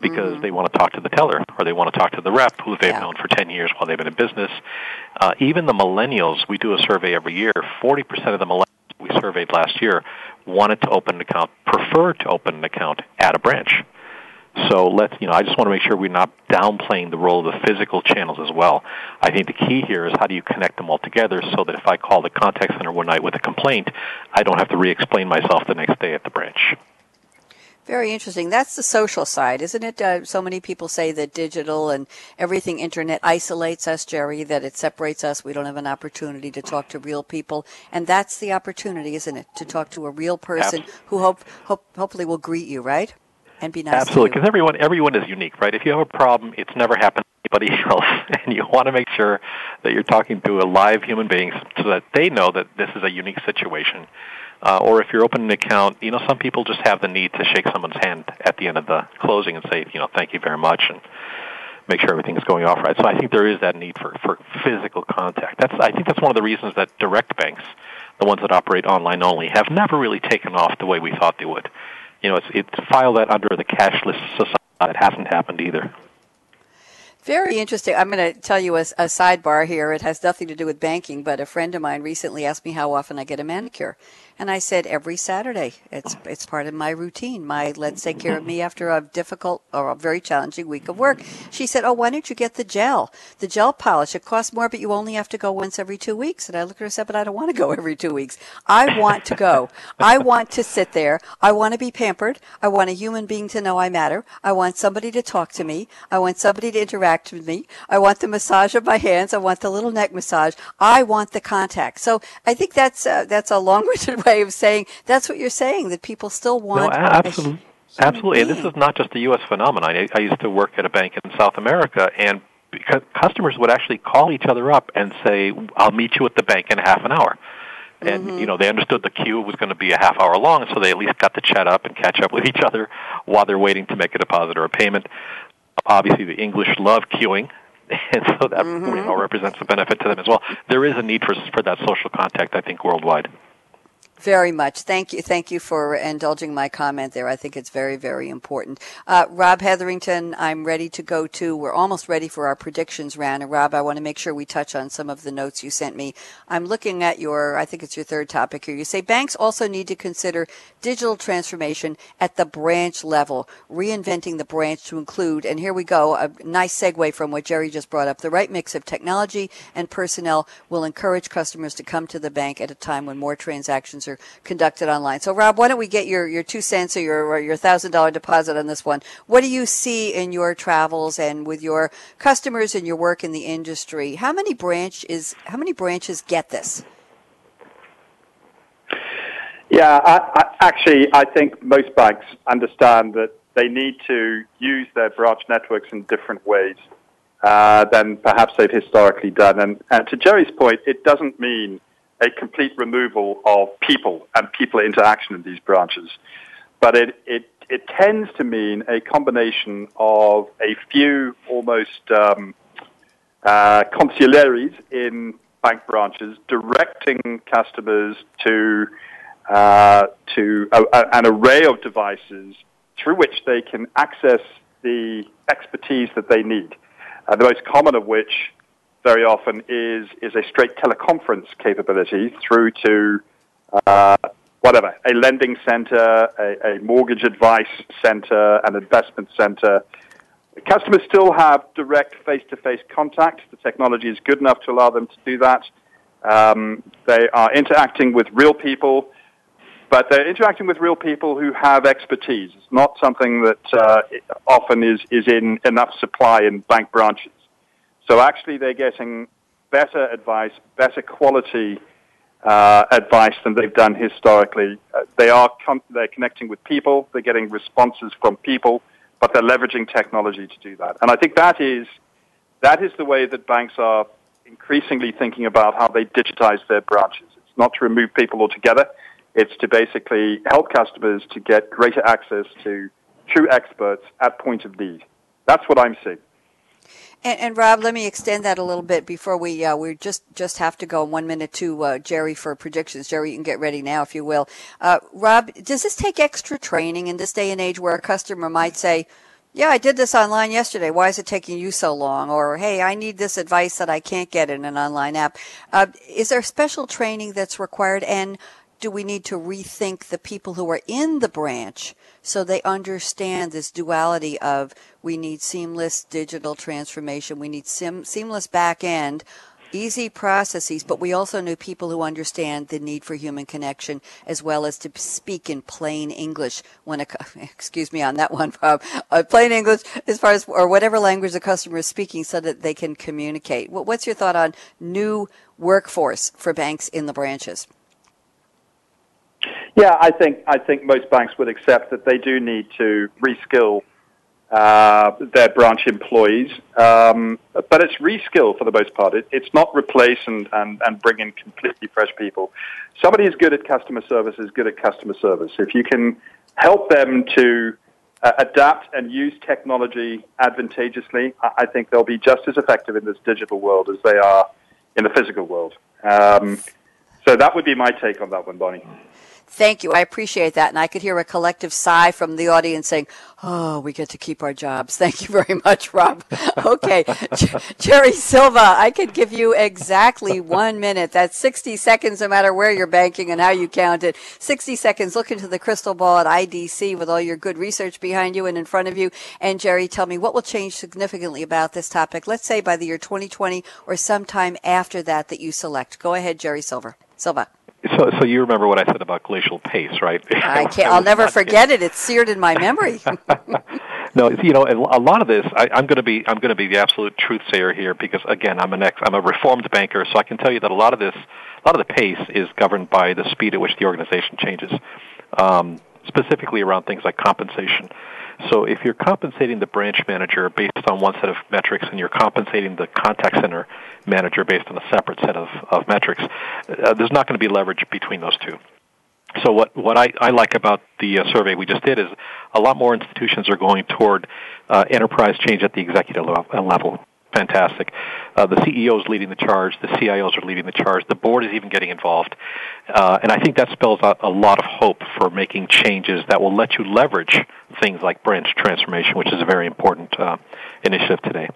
because they want to talk to the teller or they want to talk to the rep who they've known for 10 years while they've been in business. Even the millennials, we do a survey every year. 40% of the millennials we surveyed last year wanted to open an account, prefer to open an account at a branch. So let's, you know, I just want to make sure we're not downplaying the role of the physical channels as well. I think the key here is how do you connect them all together so that if I call the contact center one night with a complaint, I don't have to re-explain myself the next day at the branch. Very interesting. That's the social side, isn't it? So many people say that digital and everything internet isolates us, Jerry, that it separates us. We don't have an opportunity to talk to real people. And that's the opportunity, isn't it, to talk to a real person who hopefully will greet you, right? And be nice. Absolutely, because everyone is unique, right? If you have a problem, it's never happened to anybody else, and you want to make sure that you're talking to a live human being so that they know that this is a unique situation. Or if you're opening an account, you know, some people just have the need to shake someone's hand at the end of the closing and say, you know, thank you very much, and make sure everything is going off right. So I think there is that need for physical contact. I think that's one of the reasons that direct banks, the ones that operate online only, have never really taken off the way we thought they would. You know, it's file that under the cashless society. It hasn't happened either. Very interesting. I'm going to tell you a sidebar here. It has nothing to do with banking, but a friend of mine recently asked me how often I get a manicure. And I said every Saturday. It's part of my routine. My let's take care of me after a difficult or a very challenging week of work. She said, oh, why don't you get the gel polish? It costs more, but you only have to go once every 2 weeks. And I looked at her and said, but I don't want to go every 2 weeks. I want to go. I want to sit there. I want to be pampered. I want a human being to know I matter. I want somebody to talk to me. I want somebody to interact with me. I want the massage of my hands. I want the little neck massage. I want the contact. So I think that's a long-winded way of saying that's what you're saying, that people still want. No, absolutely. Absolutely. And this is not just a U.S. phenomenon. I used to work at a bank in South America, and customers would actually call each other up and say, I'll meet you at the bank in half an hour. And, you know, they understood the queue was going to be a half hour long, so they at least got to chat up and catch up with each other while they're waiting to make a deposit or a payment. Obviously, the English love queuing. And so that you know, represents a benefit to them as well. There is a need for that social contact, I think, worldwide. Very much. Thank you for indulging my comment there. I think it's very, very important. Rob Hetherington, I'm ready to go to. We're almost ready for our predictions round. And Rob, I want to make sure we touch on some of the notes you sent me. I'm looking at I think it's your third topic here. You say banks also need to consider digital transformation at the branch level, reinventing the branch to include, and here we go, a nice segue from what Jerry just brought up. The right mix of technology and personnel will encourage customers to come to the bank at a time when more transactions are conducted online. So, Rob, why don't we get your 2 cents or your $1,000 deposit on this one? What do you see in your travels and with your customers and your work in the industry? How many branches get this? Yeah, I think most banks understand that they need to use their branch networks in different ways than perhaps they've historically done. And to Jerry's point, it doesn't mean a complete removal of people and people interaction in these branches. But it tends to mean a combination of a few almost consigliaries in bank branches directing customers to an array of devices through which they can access the expertise that they need, the most common of which very often is a straight teleconference capability through to a lending center, a mortgage advice center, an investment center. Customers still have direct face-to-face contact. The technology is good enough to allow them to do that. They are interacting with real people, but they're interacting with real people who have expertise. It's not something that often is in enough supply in bank branches. So actually they're getting better advice, better quality advice than they've done historically. They're connecting with people, they're getting responses from people, but they're leveraging technology to do that. And I think that is the way that banks are increasingly thinking about how they digitize their branches. It's not to remove people altogether. It's to basically help customers to get greater access to true experts at point of need. That's what I'm seeing. And Rob, let me extend that a little bit before we just have to go in 1 minute to Jerry for predictions. Jerry, you can get ready now if you will. Rob, does this take extra training in this day and age where a customer might say, yeah, I did this online yesterday. Why is it taking you so long? Or, hey, I need this advice that I can't get in an online app. Is there special training that's required? And do we need to rethink the people who are in the branch so they understand this duality of we need seamless digital transformation, we need seamless back end, easy processes, but we also need people who understand the need for human connection as well as to speak in plain English when excuse me on that one, Rob, plain English as far as or whatever language the customer is speaking so that they can communicate. What's your thought on new workforce for banks in the branches? Yeah, I think most banks would accept that they do need to reskill their branch employees, but it's reskill for the most part. It's not replace and bring in completely fresh people. Somebody who's good at customer service is good at customer service. If you can help them to adapt and use technology advantageously, I think they'll be just as effective in this digital world as they are in the physical world. So that would be my take on that one, Bonnie. Thank you. I appreciate that. And I could hear a collective sigh from the audience saying, oh, we get to keep our jobs. Thank you very much, Rob. Okay. Jerry Silva, I could give you exactly 1 minute. That's 60 seconds, no matter where you're banking and how you count it. 60 seconds. Look into the crystal ball at IDC with all your good research behind you and in front of you. And Jerry, tell me what will change significantly about this topic, let's say by the year 2020 or sometime after that you select. Go ahead, Jerry Silva. So you remember what I said about glacial pace, right? I'll never forget it. It's seared in my memory. No, a lot of this. I'm going to be the absolute truthsayer here because again, I'm a reformed banker, so I can tell you that a lot of the pace is governed by the speed at which the organization changes, specifically around things like compensation. So if you're compensating the branch manager based on one set of metrics and you're compensating the contact center manager based on a separate set of metrics, there's not going to be leverage between those two. So what I like about the survey we just did is a lot more institutions are going toward enterprise change at the executive level. Fantastic. The CEO is leading the charge. The CIOs are leading the charge. The board is even getting involved. And I think that spells out a lot of hope for making changes that will let you leverage things like branch transformation, which is a very important initiative today.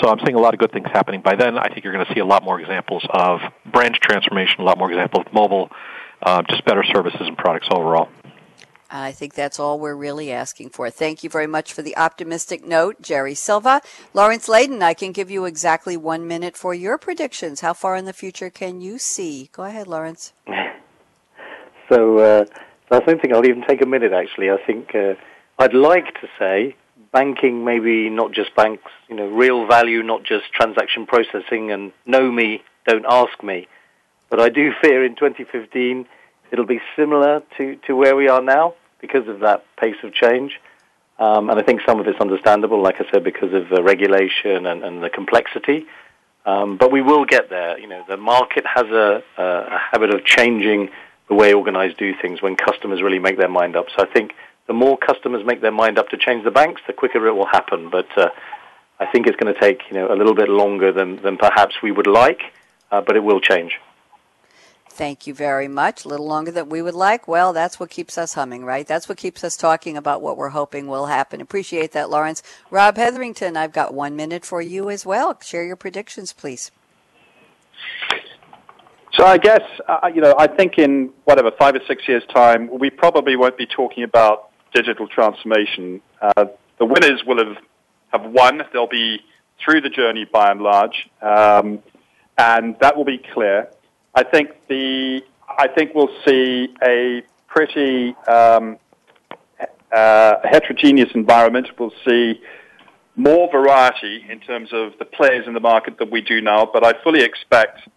So I'm seeing a lot of good things happening. By then, I think you're going to see a lot more examples of branch transformation, a lot more examples of mobile, just better services and products overall. I think that's all we're really asking for. Thank you very much for the optimistic note, Jerry Silva. Laurence Leyden, I can give you exactly 1 minute for your predictions. How far in the future can you see? Go ahead, Laurence. So I don't think I'll even take a minute, actually. I think I'd like to say banking, maybe not just banks, real value, not just transaction processing and know me, don't ask me. But I do fear in 2015 it'll be similar to where we are now, because of that pace of change. And I think some of it's understandable, like I said, because of the regulation and the complexity. But we will get there. The market has a habit of changing the way organized do things when customers really make their mind up. So I think the more customers make their mind up to change the banks, the quicker it will happen. But I think it's going to take a little bit longer than perhaps we would like, but it will change. Thank you very much. A little longer than we would like. Well, that's what keeps us humming, right? That's what keeps us talking about what we're hoping will happen. Appreciate that, Laurence. Rob Hetherington, I've got 1 minute for you as well. Share your predictions, please. So I guess, I think in 5 or 6 years' time, we probably won't be talking about digital transformation. The winners will have won. They'll be through the journey by and large, and that will be clear. I think we'll see a pretty heterogeneous environment. We'll see more variety in terms of the players in the market than we do now, but I fully expect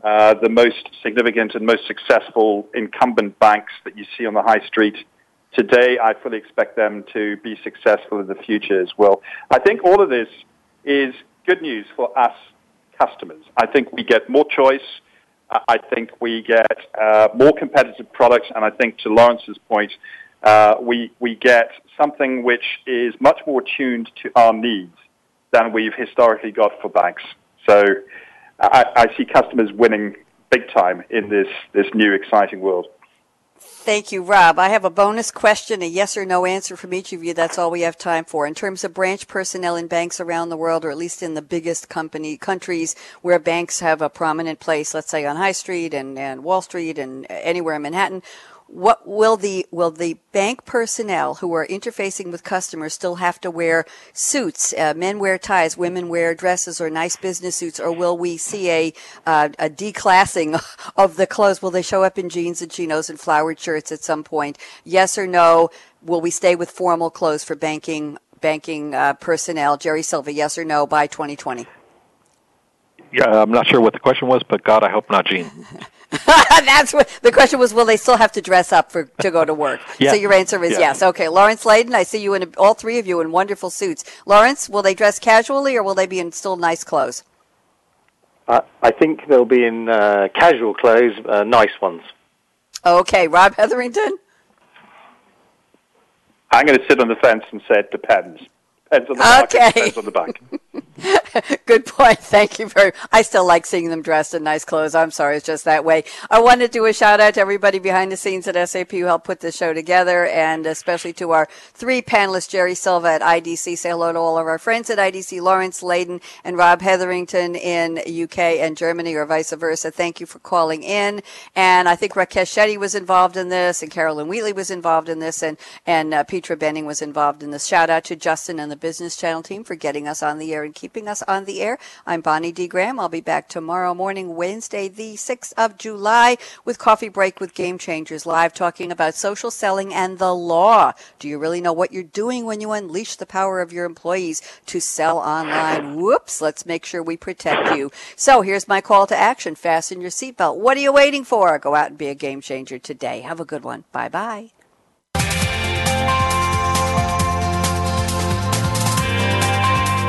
the most significant and most successful incumbent banks that you see on the high street today, I fully expect them to be successful in the future as well. I think all of this is good news for us customers. I think we get more choice. I think we get more competitive products, and I think to Laurence's point, we get something which is much more tuned to our needs than we've historically got for banks. So I see customers winning big time in this new exciting world. Thank you, Rob. I have a bonus question, a yes or no answer from each of you. That's all we have time for. In terms of branch personnel in banks around the world, or at least in the biggest countries where banks have a prominent place, let's say on High Street and Wall Street and anywhere in Manhattan, what will the bank personnel who are interfacing with customers still have to wear suits? Men wear ties, women wear dresses or nice business suits, or will we see a declassing of the clothes? Will they show up in jeans and chinos and flowered shirts at some point? Yes or no? Will we stay with formal clothes for banking personnel? Jerry Silva, yes or no by 2020? Yeah, I'm not sure what the question was, but God, I hope not, Gene. That's what the question was. Will they still have to dress up to go to work? Yeah. So your answer is yes. Okay, Laurence Leyden, I see you all three of you in wonderful suits. Laurence, will they dress casually or will they be in still nice clothes? I think they'll be in casual clothes, nice ones. Okay, Rob Hetherington. I'm going to sit on the fence and say it depends. Depends on the market, depends on the bank. Good point. Thank you very much. I still like seeing them dressed in nice clothes. I'm sorry, it's just that way. I want to do a shout out to everybody behind the scenes at SAP who helped put this show together, and especially to our three panelists, Jerry Silva at IDC. Say hello to all of our friends at IDC, Laurence Leyden and Rob Hetherington in UK and Germany, or vice versa. Thank you for calling in. And I think Rakesh Shetty was involved in this, and Carolyn Wheatley was involved in this, and Petra Benning was involved in this. Shout out to Justin and the Business Channel team for getting us on the air and keeping us on the air. I'm Bonnie D. Graham. I'll be back tomorrow morning, Wednesday, the 6th of July, with Coffee Break with Game Changers Live, talking about social selling and the law. Do you really know what you're doing when you unleash the power of your employees to sell online? Whoops, let's make sure we protect you. So here's my call to action. Fasten your seatbelt. What are you waiting for? Go out and be a game changer today. Have a good one. Bye-bye.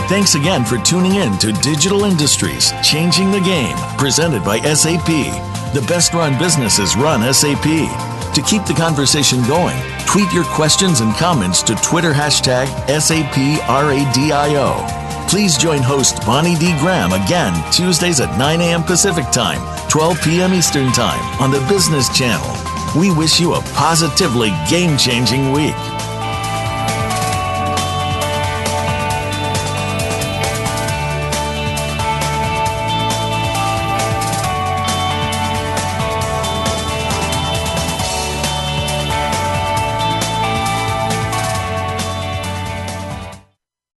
Thanks again for tuning in to Digital Industries, Changing the Game, presented by SAP. The best-run businesses run SAP. To keep the conversation going, tweet your questions and comments to Twitter hashtag SAPRadio. Please join host Bonnie D. Graham again Tuesdays at 9 a.m. Pacific Time, 12 p.m. Eastern Time on the Business Channel. We wish you a positively game-changing week.